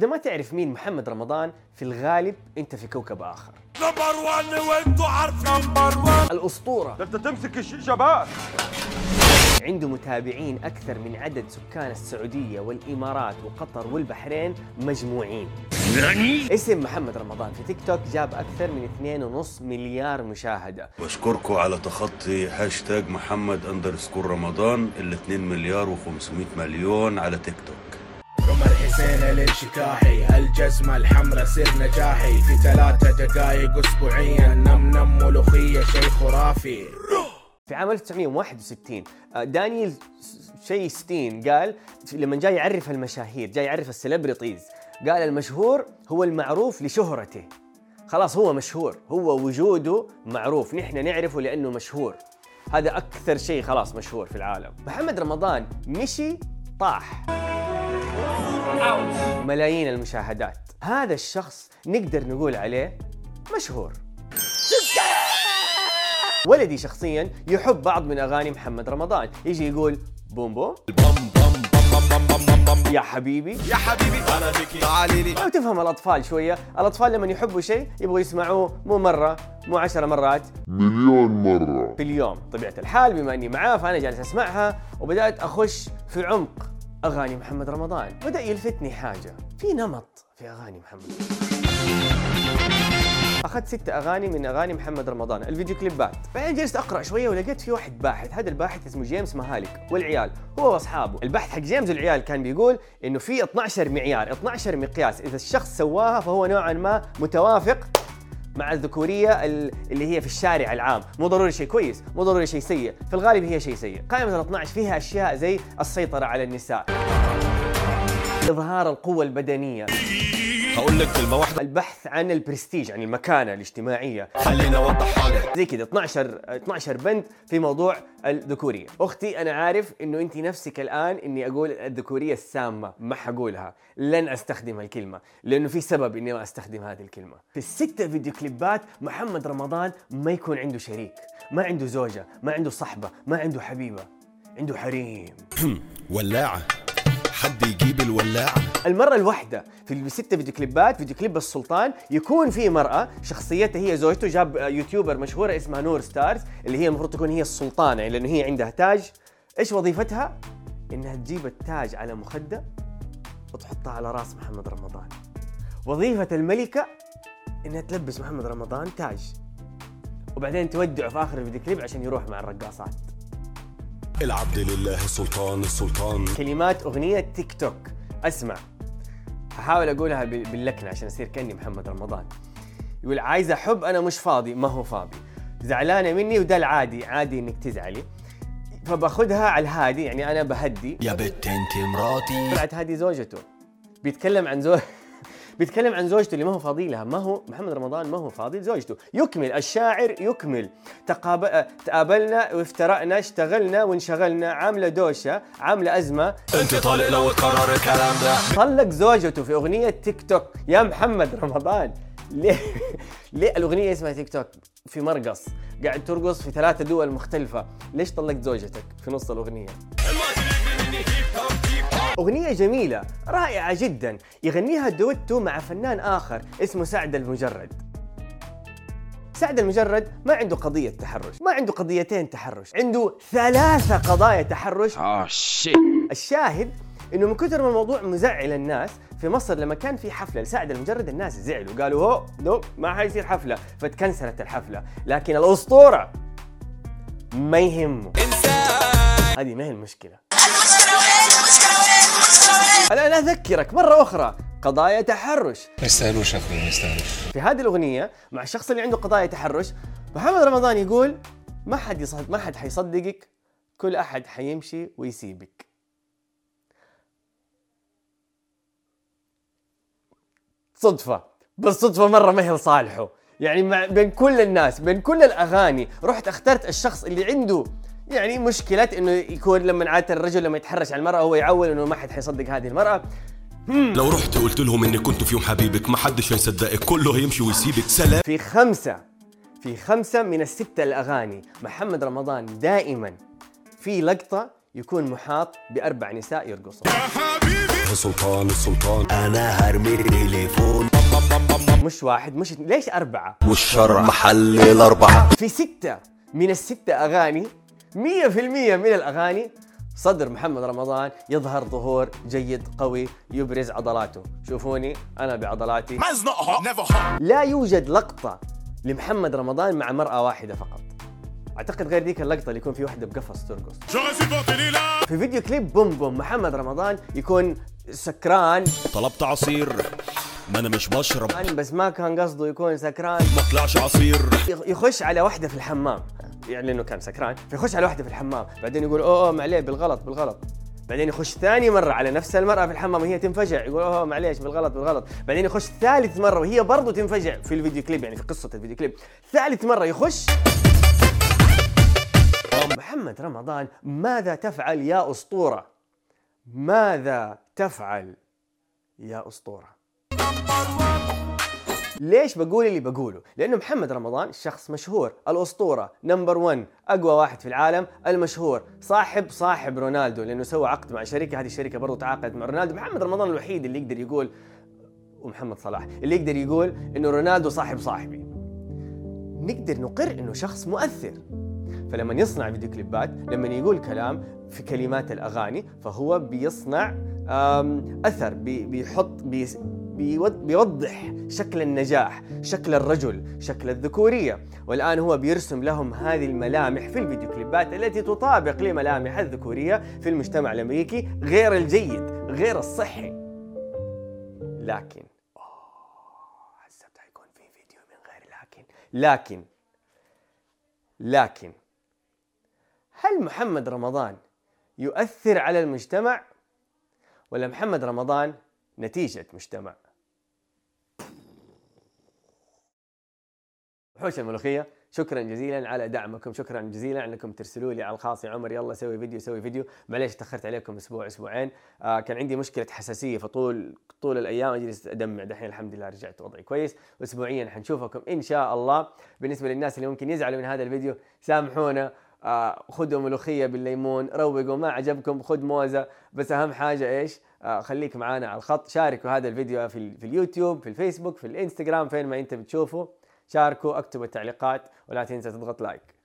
وإذا ما تعرف مين محمد رمضان في الغالب أنت في كوكب آخر. نمبر 1 وأنتوا عارفين نمبر 1 الأسطورة. أنت تمسك الشيشة بقى. عنده متابعين أكثر من عدد سكان السعودية والإمارات وقطر والبحرين مجموعين. اسم محمد رمضان في تيك توك جاب أكثر من 2.5 مليار مشاهدة. بشكركم على تخطي هاشتاج محمد أندرسكور رمضان ال 2 مليار و500 مليون على تيك توك. عمر حسين الانشكاحي الجزمة الحمراء سر نجاحي في 3 دقايق أسبوعيا نم ملوخية شيء خرافي. في عام 1961 دانيال شيستين قال لما جاي يعرف المشاهير، جاي يعرف السليبريتيز، قال المشهور هو المعروف لشهرته. خلاص هو مشهور، هو وجوده معروف، نحن نعرفه لأنه مشهور. هذا أكثر شيء خلاص مشهور في العالم. محمد رمضان مشي طاح ملايين المشاهدات. هذا الشخص نقدر نقول عليه مشهور. ولدي شخصياً يحب بعض من أغاني محمد رمضان، يجي يقول بوم بوم يا حبيبي يا حبيبي أنا بك تعالي لي. أو تفهم الأطفال شوية، الأطفال لما يحبوا شيء يبغوا يسمعوه مو مرة مو 10 مرات، مليون مرة في اليوم. طبيعة الحال بما أني معاه فأنا جالس أسمعها وبدأت أخش في عمق أغاني محمد رمضان. بدأ يلفتني حاجة في نمط في أغاني محمد. أخذت 6 أغاني من أغاني محمد رمضان الفيديو كليبات، بعدين جلست أقرأ شوية ولقيت في واحد باحث. هذا الباحث اسمه جيمس مهالك والعيال، هو وأصحابه. البحث حق جيمس والعيال كان بيقول إنه في 12 معيار، 12 مقياس، إذا الشخص سواها فهو نوعا ما متوافق مع الذكورية اللي هي في الشارع العام. مو ضروري شيء كويس، مو ضروري شيء سيء، في الغالب هي شيء سيء. قائمة 12 فيها أشياء زي السيطرة على النساء، إظهار القوة البدنية، هقول لك كلمة واحدة، البحث عن البرستيج، عن المكانة الاجتماعية. خلينا اوضح حاجة زي كده. 12 بند في موضوع الذكورية. اختي انا عارف انه انت نفسك الان اني اقول الذكورية السامة، ما حقولها، لن استخدم الكلمة لانه في سبب اني ما استخدم هذه الكلمة. في ال6 فيديو كليبات محمد رمضان ما يكون عنده شريك، ما عنده زوجة، ما عنده صحبة، ما عنده حبيبة، عنده حريم. ولاعة، حد يجيب الولاعة. المرة الواحدة في ال6 فيديو كليبات فيديو كليب السلطان يكون فيه مرأة شخصيتها هي زوجته. جاب يوتيوبر مشهورة اسمها نور ستارز اللي هي المفروض تكون هي السلطانة لأنه هي عندها تاج. إيش وظيفتها؟ إنها تجيب التاج على مخدة وتحطها على راس محمد رمضان. وظيفة الملكة إنها تلبس محمد رمضان تاج وبعدين تودعه في آخر الفيديو كليب عشان يروح مع الرقاصات. العبد لله السلطان السلطان. كلمات أغنية تيك توك، أسمع هحاول أقولها باللكنة عشان أصير كأني محمد رمضان. يقول عايزة حب أنا مش فاضي، ما هو فاضي، زعلانة مني وده العادي، عادي إنك تزعلي، فباخدها على الهادي، يعني أنا بهدي يا بنت أنت مراتي. طلعت هذه زوجته، بيتكلم عن زوجته اللي ما هو فاضي لها. ما هو محمد رمضان ما هو فاضي زوجته. يكمل الشاعر، يكمل تقابلنا وافترقنا، اشتغلنا وانشغلنا، عاملة دوشة، عاملة أزمة، انت طالق لو تقرر الكلام ده. طلق زوجته في أغنية تيك توك. يا محمد رمضان ليه الأغنية اسمها تيك توك؟ في مرقص قاعد ترقص في 3 دول مختلفة، ليش طلقت زوجتك في نص الأغنية؟ أغنية جميلة رائعة جدا، يغنيها دويتو مع فنان آخر اسمه سعد المجرد. سعد المجرد ما عنده قضية تحرش، ما عنده قضيتين تحرش، عنده 3 قضايا تحرش. الشاهد إنه من كثر ما الموضوع مزعل الناس في مصر، لما كان في حفلة لسعد المجرد الناس زعلوا قالوا هو نو ما حيصير حفلة، فتكنسلت الحفلة. لكن الأسطورة ما يهمه، هذه ما هي المشكلة. الآن أذكرك مرة أخرى، قضايا تحرش ما يستاهلوش أخوي، ما يستاهلوش. في هذه الأغنية مع الشخص اللي عنده قضايا تحرش محمد رمضان يقول ما حد حيصدقك، كل أحد حيمشي ويسيبك. صدفة، بس صدفة مرة ما هي لصالحه، يعني بين كل الناس بين كل الأغاني رحت اخترت الشخص اللي عنده يعني مشكلة إنه يكون لما عادة الرجل لما يتحرش على المرأة هو يعول إنه ما حد حيصدق هذه المرأة. لو رحت قلت لهم إني كنت في يوم حبيبك ما حدش هيصدقك، كله هيمشي ويسيبك، سلام. في خمسة من ال6 الأغاني محمد رمضان دائما في لقطة يكون محاط ب4 نساء يرقصوا. يا حبيبي والله سلطان السلطان. انا هرمي التليفون مش واحد مش ليش اربعه، والشرع محل الاربعه. في 6 من ال6 اغاني 100% من الاغاني صدر محمد رمضان يظهر ظهور جيد قوي يبرز عضلاته. شوفوني انا بعضلاتي مزنقها. لا يوجد لقطه لمحمد رمضان مع مرأة واحدة فقط، اعتقد غير ذيك اللقطة اللي يكون في واحدة بقفص ترقص. في فيديو كليب بوم بوم محمد رمضان يكون سكران، طلبت عصير ما انا مش بشرب، بس ما كان قصده يكون سكران، ما طلعش عصير. يخش على واحدة في الحمام، يعني انه كان سكران فيخش على واحدة في الحمام، بعدين يقول اوه معليه بالغلط، بعدين يخش ثاني مرة على نفس المرأة في الحمام وهي تنفجع، يقول اوه معليش بالغلط، بعدين يخش ثالث مرة وهي برضو تنفجع في الفيديو كليب، يعني في قصة الفيديو كليب. ثالث مرة يخش. محمد رمضان ماذا تفعل يا أسطورة؟ ماذا تفعل يا أسطورة؟ ليش بقول اللي بقوله؟ لأنه محمد رمضان شخص مشهور، الأسطورة، نمبر 1، أقوى واحد في العالم، المشهور، صاحب رونالدو، لأنه سوى عقد مع شركة، هذه الشركة برضو تعاقدت مع رونالدو. محمد رمضان الوحيد اللي يقدر يقول، ومحمد صلاح اللي يقدر يقول إنه رونالدو صاحبي. نقدر نقر إنه شخص مؤثر، فلما يصنع فيديو كليبات، لما يقول كلام في كلمات الأغاني، فهو بيصنع أثر، بيحط بيوضح شكل النجاح، شكل الرجل، شكل الذكورية. والآن هو بيرسم لهم هذه الملامح في الفيديو كليبات التي تطابق لملامح الذكورية في المجتمع الأمريكي، غير الجيد، غير الصحي. لكن حسبت حيكون في فيديو من غير لكن هل محمد رمضان يؤثر على المجتمع، ولا محمد رمضان نتيجة مجتمع؟ وحوش الملوخية، شكرا جزيلا على دعمكم، شكرا جزيلا انكم ترسلوا لي على الخاص، يا عمر يلا سوي فيديو. معليش تاخرت عليكم اسبوعين، كان عندي مشكلة حساسية، فطول الايام اجلس ادمع. دحين الحمد لله رجعت وضعي كويس، واسبوعيا حنشوفكم ان شاء الله. بالنسبة للناس اللي ممكن يزعلوا من هذا الفيديو، سامحونا، خذوا ملوخية بالليمون، روقوا، ما عجبكم خذ موزة، بس اهم حاجة ايش؟ خليك معانا على الخط. شاركوا هذا الفيديو في اليوتيوب، في الفيسبوك، في الانستغرام، فين ما انت بتشوفه شاركوا، اكتبوا التعليقات، ولا تنسى تضغط لايك.